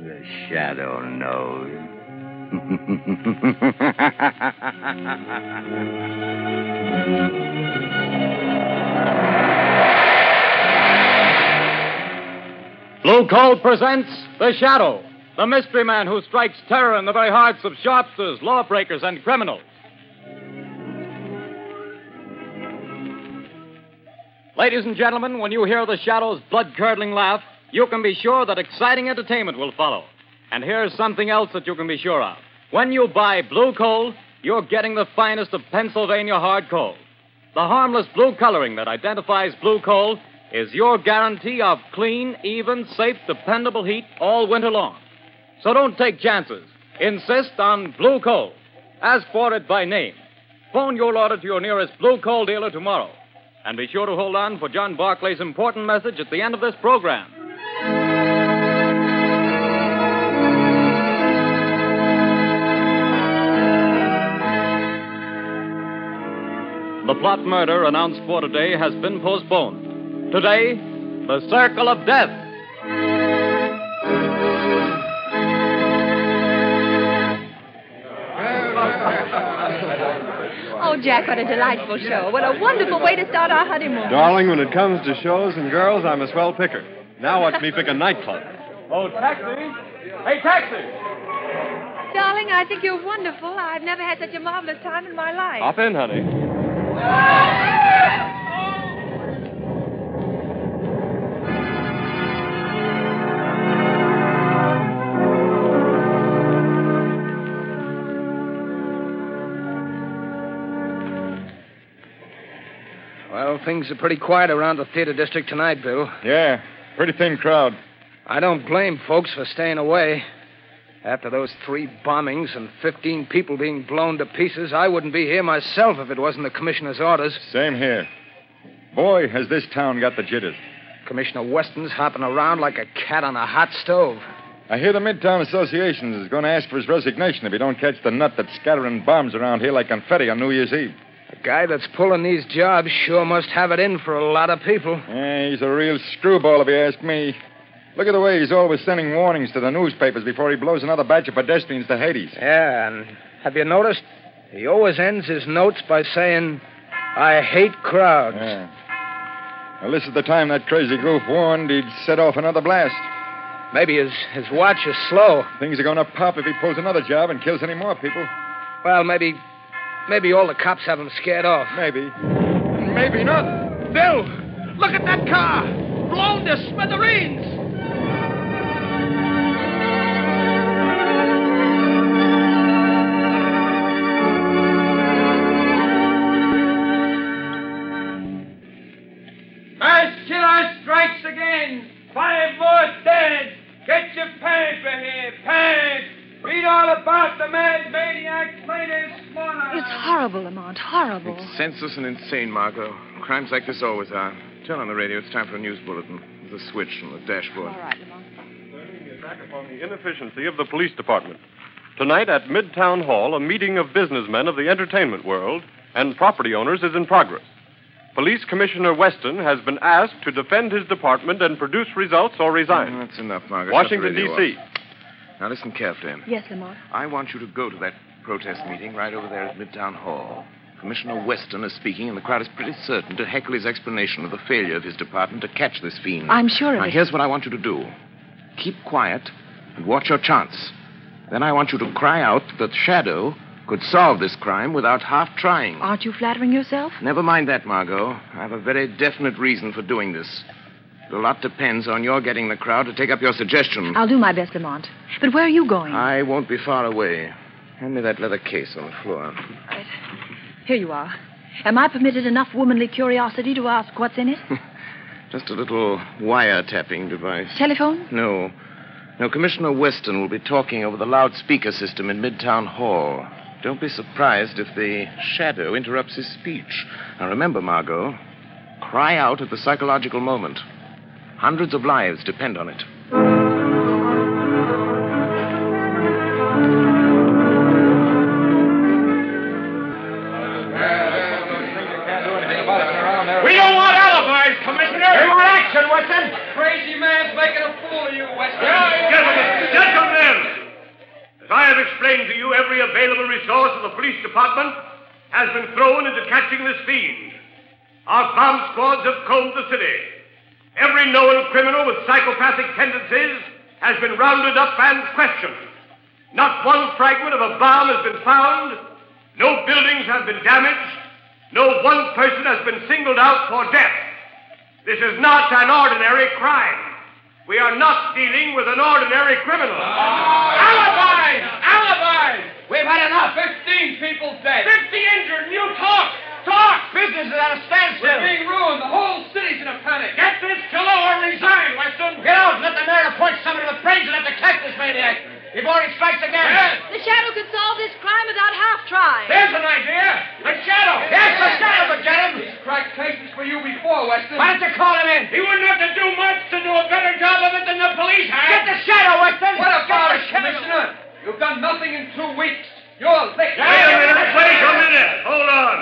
The Shadow knows. Blue Coal presents The Shadow, the mystery man who strikes terror in the very hearts of shopsters, lawbreakers, and criminals. Ladies and gentlemen, when you hear the Shadow's blood-curdling laugh, you can be sure that exciting entertainment will follow. And here's something else that you can be sure of. When you buy Blue Coal, you're getting the finest of Pennsylvania hard coal. The harmless blue coloring that identifies Blue Coal is your guarantee of clean, even, safe, dependable heat all winter long. So don't take chances. Insist on Blue Coal. Ask for it by name. Phone your order to your nearest Blue Coal dealer tomorrow. And be sure to hold on for John Barclay's important message at the end of this program. The plot murder announced for today has been postponed. Today, the Circle of Death. Oh, Jack, what a delightful show. What a wonderful way to start our honeymoon. Darling, when it comes to shows and girls, I'm a swell picker. Now watch me pick a nightclub. Oh, taxi! Hey, taxi! Darling, I think you're wonderful. I've never had such a marvelous time in my life. Hop in, honey. Well, things are pretty quiet around the theater district tonight, Bill. Yeah, pretty thin crowd. I don't blame folks for staying away. After those 3 bombings and 15 people being blown to pieces, I wouldn't be here myself if it wasn't the commissioner's orders. Same here. Boy, has this town got the jitters. Commissioner Weston's hopping around like a cat on a hot stove. I hear the Midtown Association is going to ask for his resignation if he don't catch the nut that's scattering bombs around here like confetti on New Year's Eve. The guy that's pulling these jobs sure must have it in for a lot of people. Yeah, he's a real screwball if you ask me. Look at the way he's always sending warnings to the newspapers before he blows another batch of pedestrians to Hades. Yeah, and have you noticed? He always ends his notes by saying, I hate crowds. Yeah. Well, this is the time that crazy goof warned he'd set off another blast. Maybe his watch is slow. Things are going to pop if he pulls another job and kills any more people. Well, maybe all the cops have him scared off. Maybe. Maybe not. Bill, look at that car. Blown to smithereens. Horrible. It's senseless and insane, Margot. Crimes like this always are. Turn on the radio. It's time for a news bulletin. There's a switch on the dashboard. All right, Lamont. Turning your back upon the inefficiency of the police department. Tonight at Midtown Hall, a meeting of businessmen of the entertainment world and property owners is in progress. Police Commissioner Weston has been asked to defend his department and produce results or resign. That's enough, Margot. Washington, D.C. Now, listen carefully. Yes, Lamont. I want you to go to that protest meeting right over there at Midtown Hall. Commissioner Weston is speaking, and the crowd is pretty certain to heckle his explanation of the failure of his department to catch this fiend. I'm sure of it. Now, here's what I want you to do. Keep quiet and watch your chance. Then I want you to cry out that Shadow could solve this crime without half trying. Aren't you flattering yourself? Never mind that, Margot. I have a very definite reason for doing this. A lot depends on your getting the crowd to take up your suggestion. I'll do my best, Lamont. But where are you going? I won't be far away. Hand me that leather case on the floor. All right. Here you are. Am I permitted enough womanly curiosity to ask what's in it? Just a little wiretapping device. Telephone? No. No, Commissioner Weston will be talking over the loudspeaker system in Midtown Hall. Don't be surprised if the shadow interrupts his speech. Now remember, Margot, cry out at the psychological moment. Hundreds of lives depend on it. Has been thrown into catching this fiend. Our bomb squads have combed the city. Every known criminal with psychopathic tendencies has been rounded up and questioned. Not one fragment of a bomb has been found. No buildings have been damaged. No one person has been singled out for death. This is not an ordinary crime. We are not dealing with an ordinary criminal. Alibis! Alibis! We've had enough. 15 people dead. 50 injured. You talk. Talk. Business is at a standstill. We're being ruined. The whole city's in a panic. Get this killer or resign, Weston. Get out and let the mayor appoint somebody to the brains and have to catch this maniac before he strikes again. Yes. The Shadow could solve this crime without half trying. There's an idea. The Shadow. Yes, the Shadow could get him. He's cracked cases for you before, Weston. Why don't you call him in? He wouldn't have to do much to do a better job of it than the police have. Get the Shadow, Weston. What about it, Commissioner? You've done nothing in 2 weeks. You're licked. Wait a minute. Hold on.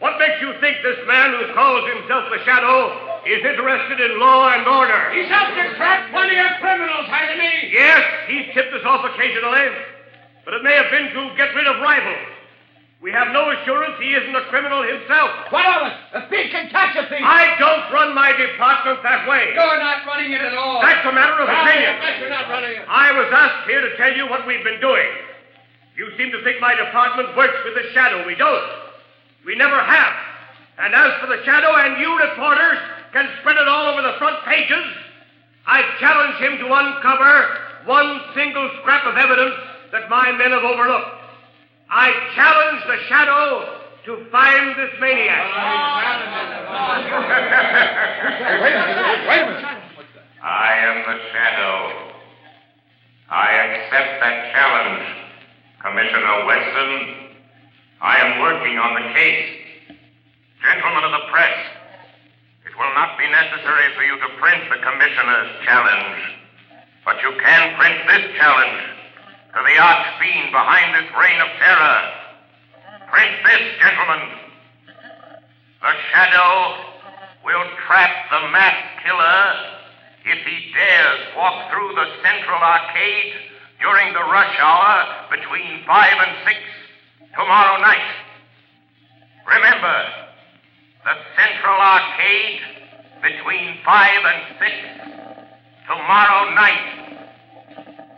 What makes you think this man who calls himself the Shadow is interested in law and order? He's helped to track one of your criminals, hasn't he? Yes, he's tipped us off occasionally. But it may have been to get rid of rivals. We have no assurance he isn't a criminal himself. What of it? A thief can catch a thief. I don't run my department that way. You're not running it at all. That's a matter of opinion. I bet you're not running it. I was asked here to tell you what we've been doing. You seem to think my department works with the Shadow. We don't. We never have. And as for the Shadow and you reporters can spread it all over the front pages, I challenge him to uncover one single scrap of evidence that my men have overlooked. I challenge the Shadow to find this maniac. Wait a minute. I am the Shadow. I accept that challenge, Commissioner Weston. I am working on the case. Gentlemen of the press, it will not be necessary for you to print the Commissioner's challenge, but you can print this challenge to the arch-fiend behind this reign of terror. Print this, gentlemen. The Shadow will trap the masked killer if he dares walk through the Central Arcade during the rush hour between 5 and 6 tomorrow night. Remember, the Central Arcade between 5 and 6 tomorrow night.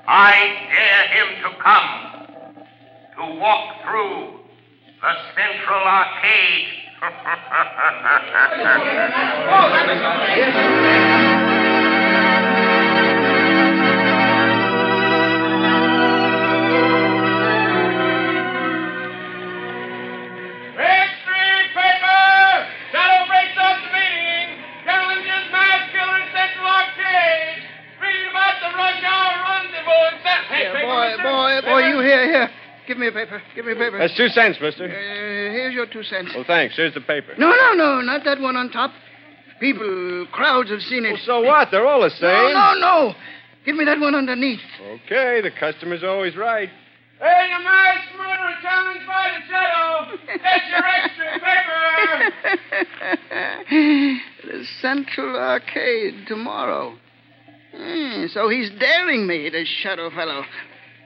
I dare him to come, to walk through the Central Arcade. Red Street paper! Shadow breaks up the meeting! Challenges mass killer in Central Arcade! Read about the rush hour run! Hey, boy, you here. Give me a paper. That's 2 cents, mister. Here's your 2 cents. Oh, thanks. Here's the paper. No. Not that one on top. People, crowds have seen it. Well, so what? They're all the same. No. Give me that one underneath. Okay, the customer's always right. Hey, the masked murderer challenged by the Shadow. That's your extra paper. The Central Arcade tomorrow. So he's daring me, this Shadow fellow.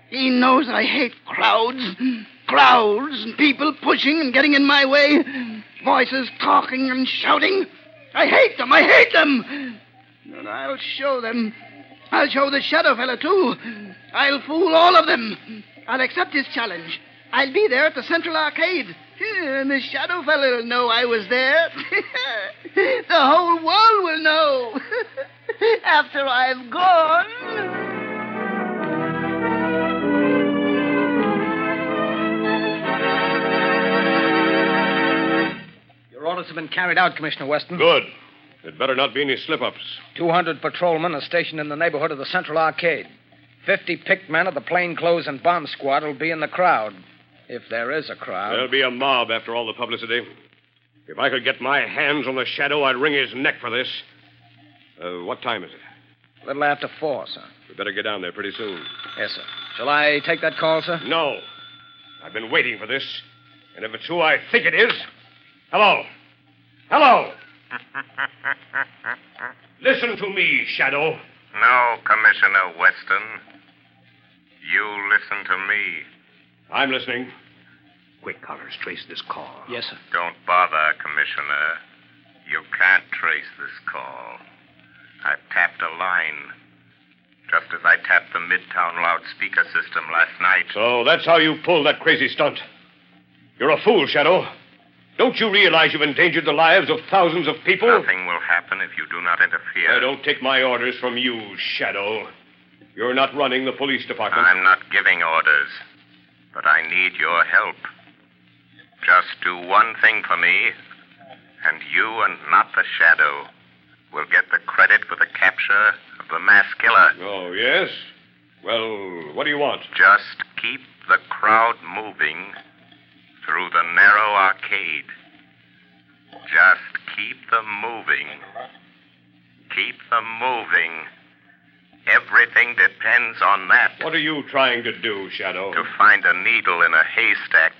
He knows I hate crowds, and people pushing and getting in my way, voices talking and shouting. I hate them. And I'll show them. I'll show the Shadow fellow, too. I'll fool all of them. I'll accept his challenge. I'll be there at the Central Arcade. And the Shadow fellow will know I was there. The whole world will know. After I've gone. Your orders have been carried out, Commissioner Weston. Good. There'd better not be any slip-ups. 200 patrolmen are stationed in the neighborhood of the Central Arcade. 50 picked men of the plainclothes and bomb squad will be in the crowd. If there is a crowd. There'll be a mob after all the publicity. If I could get my hands on the Shadow, I'd wring his neck for this. What time is it? A little after 4, sir. We'd better get down there pretty soon. Yes, sir. Shall I take that call, sir? No. I've been waiting for this. And if it's who I think it is... Hello. Hello. Listen to me, Shadow. No, Commissioner Weston. You listen to me. I'm listening. Quick, Collars, trace this call. Yes, sir. Don't bother, Commissioner. You can't trace this call. I tapped a line. Just as I tapped the Midtown loudspeaker system last night. So that's how you pulled that crazy stunt. You're a fool, Shadow. Don't you realize you've endangered the lives of thousands of people? Nothing will happen if you do not interfere. I don't take my orders from you, Shadow. You're not running the police department. I'm not giving orders, but I need your help. Just do one thing for me, and you and not the Shadow will get the credit for the capture of the mass killer. Oh, yes? Well, what do you want? Just keep the crowd moving through the narrow arcade. Just keep them moving. Keep them moving. Everything depends on that. What are you trying to do, Shadow? To find a needle in a haystack.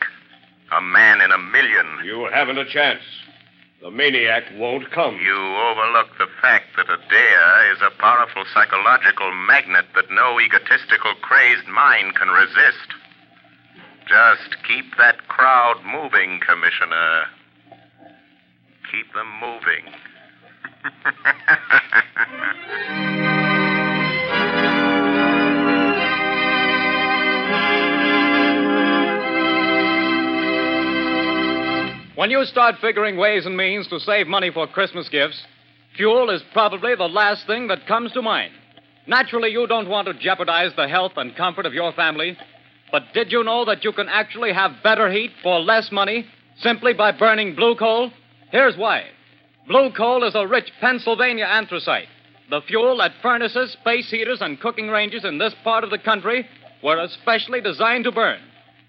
A man in a million. You haven't a chance. The maniac won't come. You overlook the fact that a dare is a powerful psychological magnet that no egotistical, crazed mind can resist. Just keep that crowd moving, Commissioner. Keep them moving. When you start figuring ways and means to save money for Christmas gifts, fuel is probably the last thing that comes to mind. Naturally, you don't want to jeopardize the health and comfort of your family. But did you know that you can actually have better heat for less money simply by burning blue coal? Here's why. Blue coal is a rich Pennsylvania anthracite, the fuel at furnaces, space heaters, and cooking ranges in this part of the country were especially designed to burn.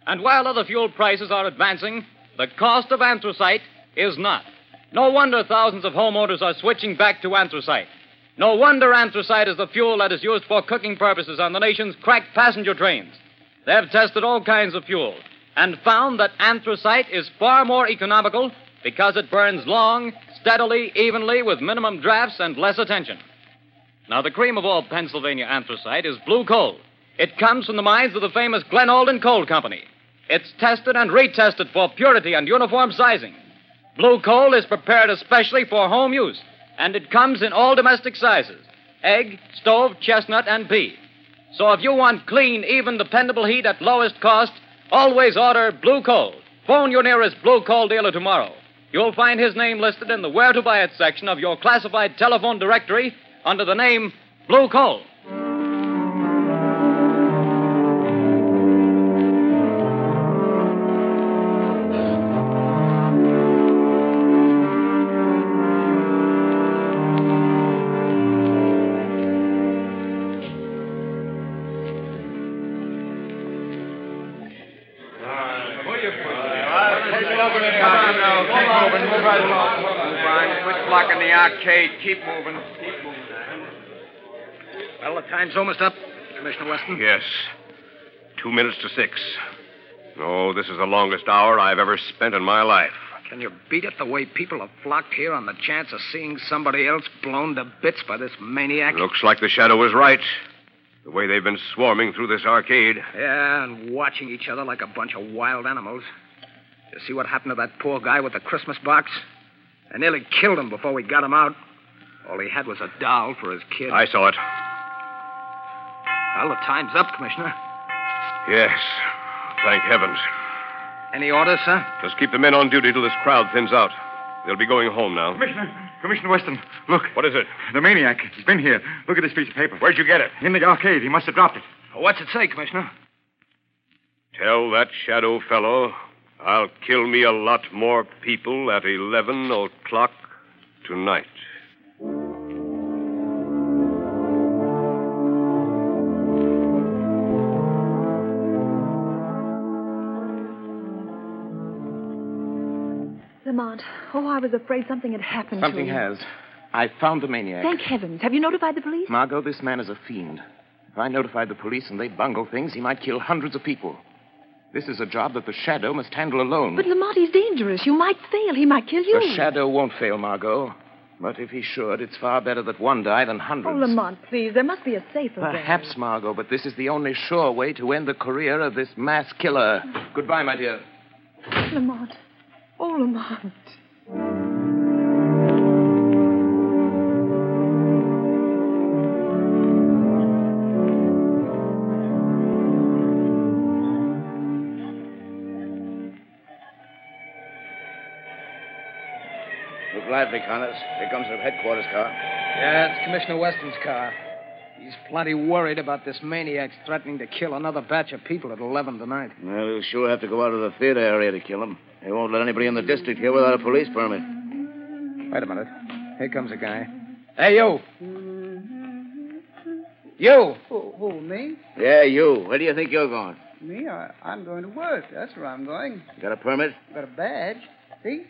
And while other fuel prices are advancing, the cost of anthracite is not. No wonder thousands of homeowners are switching back to anthracite. No wonder anthracite is the fuel that is used for cooking purposes on the nation's cracked passenger trains. They've tested all kinds of fuel and found that anthracite is far more economical because it burns long, steadily, evenly, with minimum drafts and less attention. Now, the cream of all Pennsylvania anthracite is blue coal. It comes from the mines of the famous Glen Alden Coal Company. It's tested and retested for purity and uniform sizing. Blue coal is prepared especially for home use, and it comes in all domestic sizes: egg, stove, chestnut, and pea. So if you want clean, even, dependable heat at lowest cost, always order blue coal. Phone your nearest blue coal dealer tomorrow. You'll find his name listed in the Where to Buy It section of your classified telephone directory under the name Blue Coal. Keep moving. Well, the time's almost up, Commissioner Weston. Yes. 5:56. Oh, this is the longest hour I've ever spent in my life. Can you beat it, the way people have flocked here on the chance of seeing somebody else blown to bits by this maniac? Looks like the Shadow was right. The way they've been swarming through this arcade. Yeah, and watching each other like a bunch of wild animals. You see what happened to that poor guy with the Christmas box? I nearly killed him before we got him out. All he had was a doll for his kid. I saw it. Well, the time's up, Commissioner. Yes. Thank heavens. Any orders, sir? Just keep the men on duty till this crowd thins out. They'll be going home now. Commissioner Weston, look. What is it? The maniac. He's been here. Look at this piece of paper. Where'd you get it? In the arcade. He must have dropped it. What's it say, Commissioner? Tell that Shadow fellow I'll kill me a lot more people at 11 o'clock tonight. Lamont. Oh, I was afraid something had happened to him. Something has. I found the maniac. Thank heavens. Have you notified the police? Margot, this man is a fiend. If I notified the police and they bungle things, he might kill hundreds of people. This is a job that the Shadow must handle alone. But, Lamont, he's dangerous. You might fail. He might kill you. The Shadow won't fail, Margot. But if he should, it's far better that one die than hundreds. Oh, Lamont, please. There must be a safer way. Perhaps, Margot, but this is the only sure way to end the career of this mass killer. Oh. Goodbye, my dear. Lamont. Oh, Lamont. Move lively, Connors. Here comes the headquarters car. Yeah, it's Commissioner Weston's car. He's plenty worried about this maniac's threatening to kill another batch of people at 11 tonight. Well, we'll sure have to go out of the theater area to kill him. They won't let anybody in the district here without a police permit. Wait a minute. Here comes a guy. Hey, you! You! Who, me? Yeah, you. Where do you think you're going? Me? I'm going to work. That's where I'm going. You got a permit? Got a badge. See?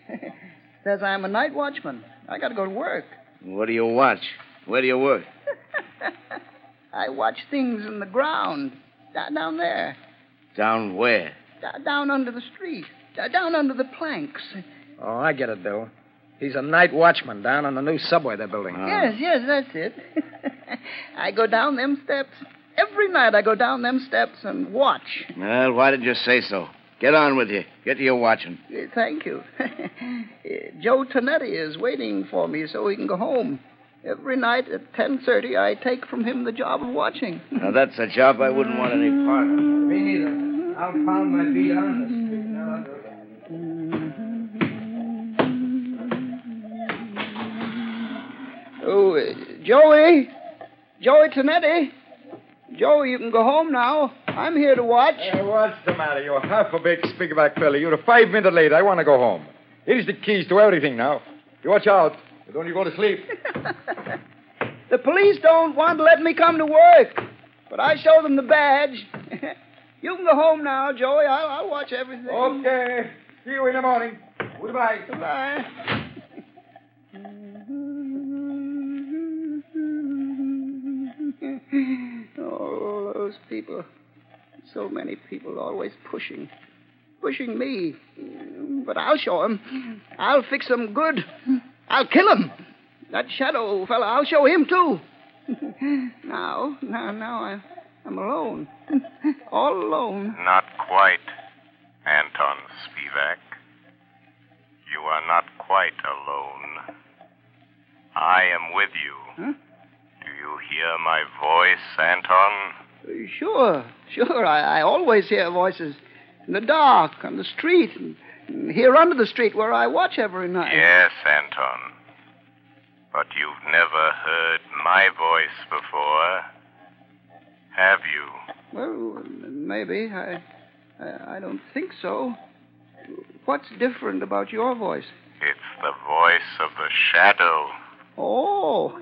Says I'm a night watchman. I got to go to work. What do you watch? Where do you work? I watch things in the ground. Down there. Down where? Down under the street. Down under the planks. Oh, I get it, Bill. He's a night watchman down on the new subway they're building. Oh. Yes, that's it. I go down them steps. Every night I go down them steps and watch. Well, why did you say so? Get on with you. Get to your watching. Thank you. Joe Tonetti is waiting for me so he can go home. Every night at 10:30, I take from him the job of watching. Now, that's a job I wouldn't want any part of. Me neither. I'll pound my feet on the street now. Oh, Joey! Joey Tonetti! Joey, you can go home now. I'm here to watch. Hey, what's the matter? You're half a big Spivak fella. You're 5 minutes late. I want to go home. Here's the keys to everything now. You watch out. But don't you go to sleep. The police don't want to let me come to work. But I show them the badge. You can go home now, Joey. I'll watch everything. Okay. See you in the morning. Goodbye. Goodbye. Oh, those people. So many people always pushing. Pushing me. But I'll show them. I'll fix them good. I'll kill him. That Shadow fella, I'll show him, too. Now I'm alone. All alone. Not quite, Anton Spivak. You are not quite alone. I am with you. Huh? Do you hear my voice, Anton? Sure. I always hear voices in the dark, on the street, and here under the street where I watch every night. Yes, Anton. But you've never heard my voice before, have you? Well, maybe. I don't think so. What's different about your voice? It's the voice of the Shadow. Oh,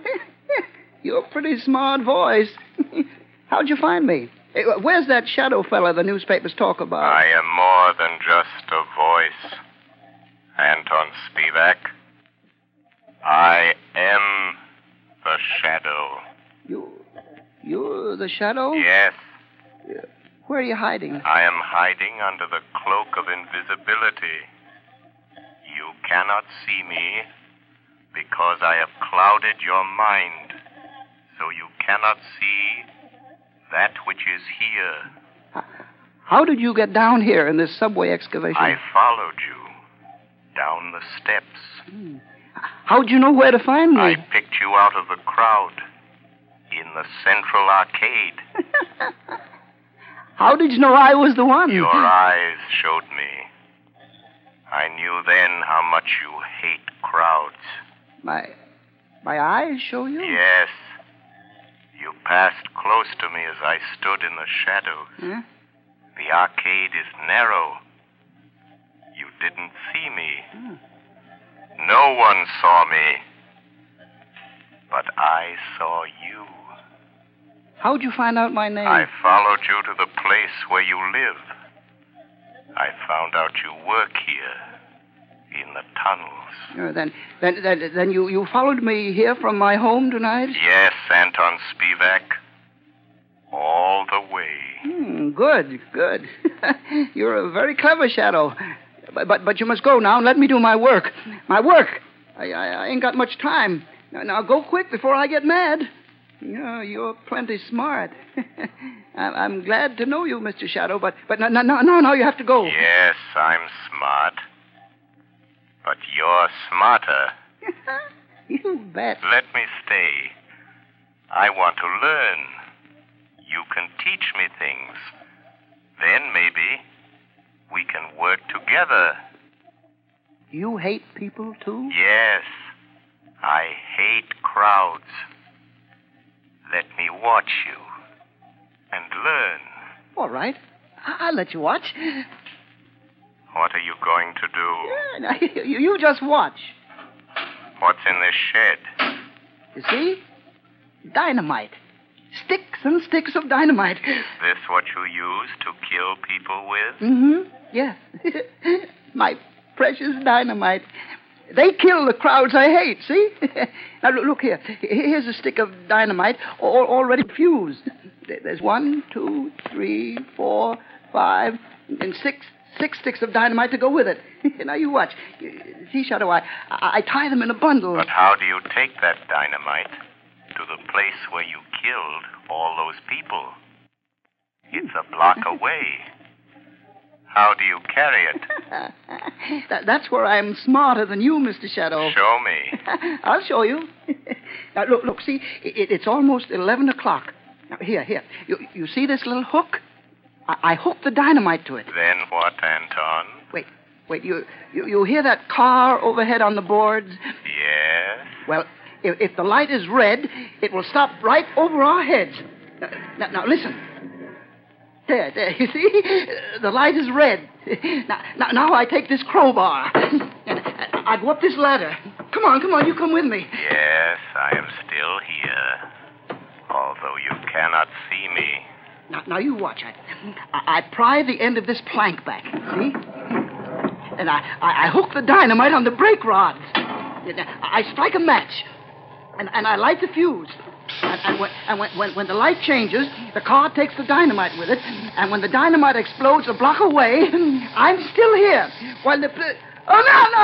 you're a pretty smart voice. How'd you find me? Where's that Shadow fella the newspapers talk about? I am more than just a voice, Anton Spivak. I am the Shadow. You're the Shadow? Yes. Where are you hiding? I am hiding under the cloak of invisibility. You cannot see me because I have clouded your mind, so you cannot see that which is here. How did you get down here in this subway excavation? I followed you down the steps. Hmm. How'd you know where to find me? I picked you out of the crowd in the Central Arcade. How did you know I was the one? Your eyes showed me. I knew then how much you hate crowds. My eyes show you? Yes. You passed close to me as I stood in the shadows. Huh? The arcade is narrow. You didn't see me. Huh. No one saw me. But I saw you. How'd you find out my name? I followed you to the place where you live. I found out you work here. in the tunnels. Then you followed me here from my home tonight? Yes, Anton Spivak. All the way. Good. You're a very clever shadow. But you must go now and let me do my work. I ain't got much time. Now go quick before I get mad. No, you're plenty smart. I'm glad to know you, Mr. Shadow, but no, you have to go. Yes, I'm smart. But you're smarter. You bet. Let me stay. I want to learn. You can teach me things. Then maybe we can work together. You hate people, too? Yes. I hate crowds. Let me watch you and learn. All right. I'll let you watch. What are you going to do? Yeah, now, you just watch. What's in this shed? You see? Dynamite. Sticks and sticks of dynamite. Is this what you use to kill people with? Mm-hmm. Yes. My precious dynamite. They kill the crowds I hate, see? Now, look here. Here's a stick of dynamite already fused. There's 1, 2, 3, 4, 5, and 6. 6 sticks of dynamite to go with it. Now, you watch. See, Shadow, I tie them in a bundle. But how do you take that dynamite to the place where you killed all those people? It's a block away. How do you carry it? That's where I'm smarter than you, Mr. Shadow. Show me. I'll show you. Now, look, see, it's almost 11 o'clock. Now, here. You see this little hook? I hook the dynamite to it. Then what, Anton? Wait, you hear that car overhead on the boards? Yes. Well, if the light is red, it will stop right over our heads. Now listen. There, you see? The light is red. Now I take this crowbar. And I go up this ladder. Come on, you come with me. Yes, I am still here. Although you cannot see me. Now you watch. I pry the end of this plank back, see? And I hook the dynamite on the brake rods. I strike a match. And I light the fuse. And when the light changes, the car takes the dynamite with it. And when the dynamite explodes a block away, I'm still here. While the... Oh, no.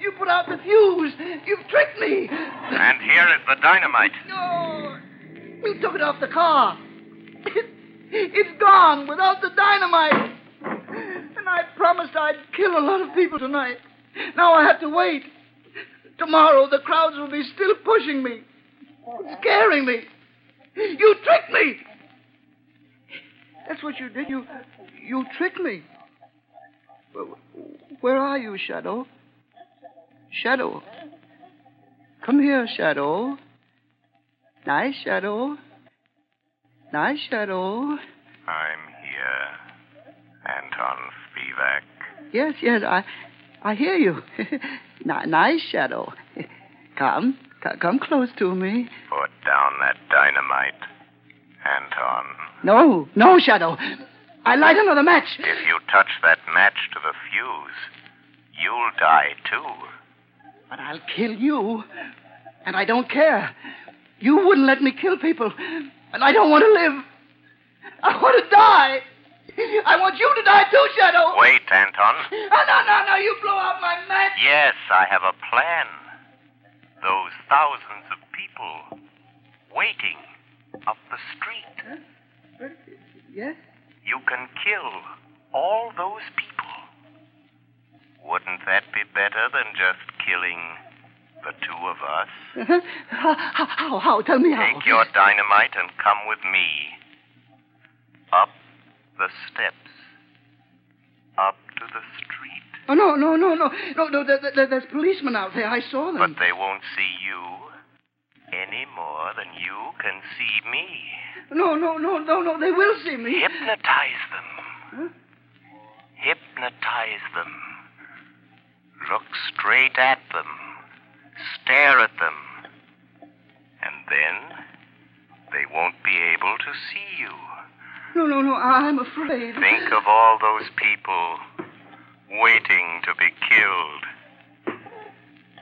You put out the fuse. You've tricked me. And here is the dynamite. No. We took it off the car. It's gone without the dynamite. And I promised I'd kill a lot of people tonight. Now I have to wait. Tomorrow, the crowds will be still pushing me, scaring me. You tricked me. That's what you did. You tricked me. Where are you, Shadow? Shadow. Come here, Shadow. Nice, Shadow. Nice, Shadow. I'm here, Anton Spivak. Yes, I hear you. Nice, Shadow. Come close to me. Put down that dynamite, Anton. No, Shadow. I light another match. If you touch that match to the fuse, you'll die, too. But I'll kill you. And I don't care. You wouldn't let me kill people. And I don't want to live. I want to die. I want you to die too, Shadow. Wait, Anton. Oh, no, you blow out my match. Yes, I have a plan. Those thousands of people waiting up the street. Huh? Yes? You can kill all those people. Wouldn't that be better than just killing the two of us? Uh-huh. How? Tell me how. Take your dynamite and come with me. Up the steps. Up to the street. Oh, no. No, there's policemen out there. I saw them. But they won't see you any more than you can see me. No, they will see me. Hypnotize them. Huh? Hypnotize them. Look straight at them. Stare at them. And then they won't be able to see you. No, I'm afraid. Think of all those people waiting to be killed.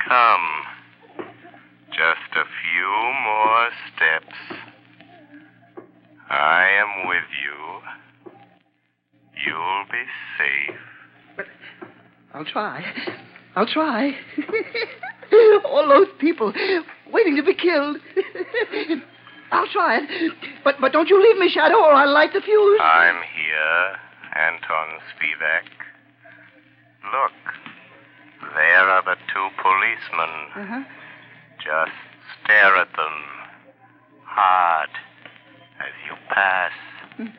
Come. Just a few more steps. I am with you. You'll be safe. But I'll try. I'll try. All those people waiting to be killed. I'll try it. But don't you leave me, Shadow, or I'll light the fuse. I'm here, Anton Spivak. Look, there are the two policemen. Uh-huh. Just stare at them hard as you pass, and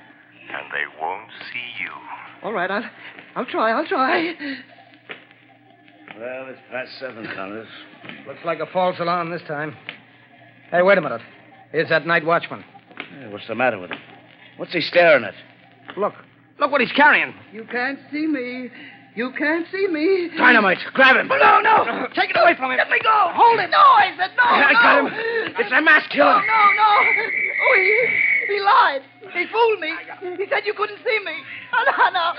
they won't see you. All right, I'll try. Well, it's past 7, Connors. Looks like a false alarm this time. Hey, wait a minute. Here's that night watchman. Hey, what's the matter with him? What's he staring at? Look what he's carrying. You can't see me. You can't see me. Dynamite. Grab him. No. Take it away from him. Let me go. Hold it. No, I said no. I got him. It's a mass killer. No. Oh, he lied. He fooled me. He said you couldn't see me. No.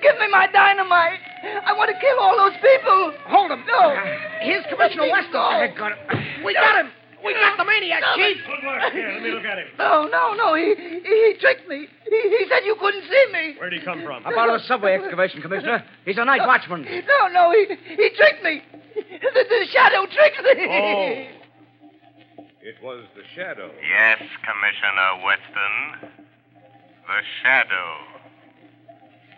Give me my dynamite. I want to kill all those people. Hold him. No. Here's Commissioner Weston. I got him. We got him. We got the maniac, Chief. Good luck. Here, let me look at him. No. He tricked me. He said you couldn't see me. Where'd he come from? About a subway excavation, Commissioner. He's a night watchman. No. He tricked me. The Shadow tricked me. Oh. It was the Shadow. Yes, Commissioner Weston. The Shadow.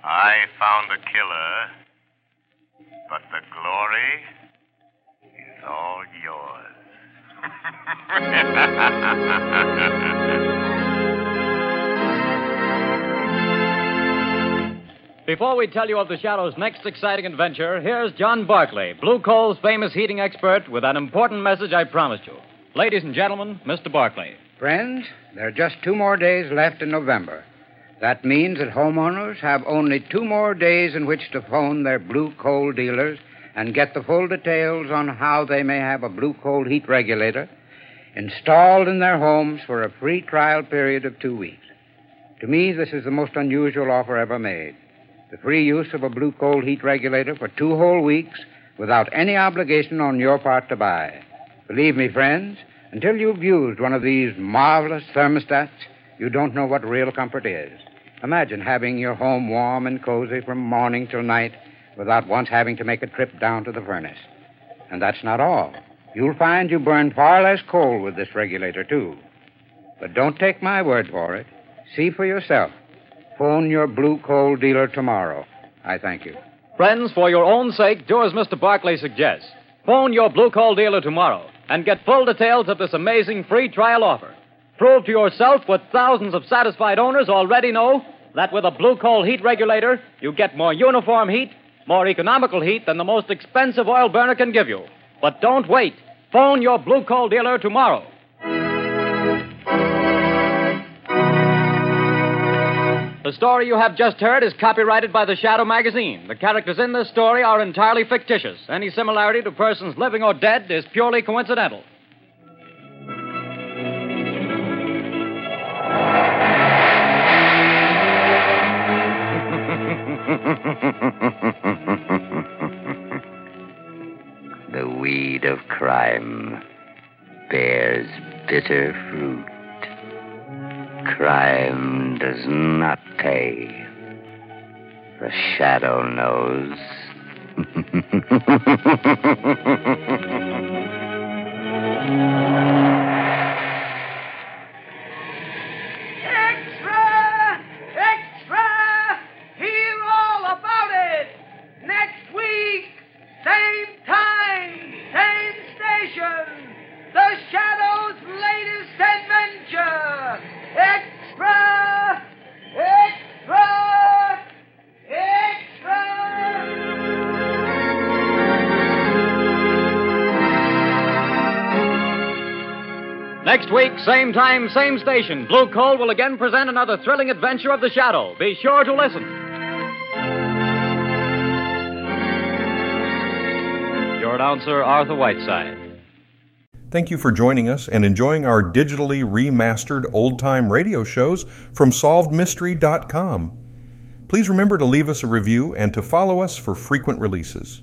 I found the killer, but the glory is all yours. Before we tell you of the Shadow's next exciting adventure, here's John Barclay, Blue Coal's famous heating expert, with an important message I promised you. Ladies and gentlemen, Mr. Barclay. Friends, there are just 2 more days left in November. That means that homeowners have only 2 more days in which to phone their Blue Coal dealers and get the full details on how they may have a Blue Coal heat regulator installed in their homes for a free trial period of 2 weeks. To me, this is the most unusual offer ever made. The free use of a Blue Coal heat regulator for 2 whole weeks without any obligation on your part to buy. Believe me, friends, until you've used one of these marvelous thermostats, you don't know what real comfort is. Imagine having your home warm and cozy from morning till night without once having to make a trip down to the furnace. And that's not all. You'll find you burn far less coal with this regulator, too. But don't take my word for it. See for yourself. Phone your Blue Coal dealer tomorrow. I thank you. Friends, for your own sake, do as Mr. Barclay suggests. Phone your Blue Coal dealer tomorrow and get full details of this amazing free trial offer. Prove to yourself what thousands of satisfied owners already know, that with a Blue Coal heat regulator, you get more uniform heat, more economical heat than the most expensive oil burner can give you. But don't wait. Phone your Blue Coal dealer tomorrow. The story you have just heard is copyrighted by The Shadow magazine. The characters in this story are entirely fictitious. Any similarity to persons living or dead is purely coincidental. The weed of crime bears bitter fruit. Crime does not pay. The Shadow knows. Extra! Extra! Hear all about it! Next week, same time! The Shadow's latest adventure. Extra! Extra! Extra! Next week, same time, same station, Blue Coal will again present another thrilling adventure of The Shadow. Be sure to listen. Your announcer, Arthur Whiteside. Thank you for joining us and enjoying our digitally remastered old-time radio shows from SolvedMystery.com. Please remember to leave us a review and to follow us for frequent releases.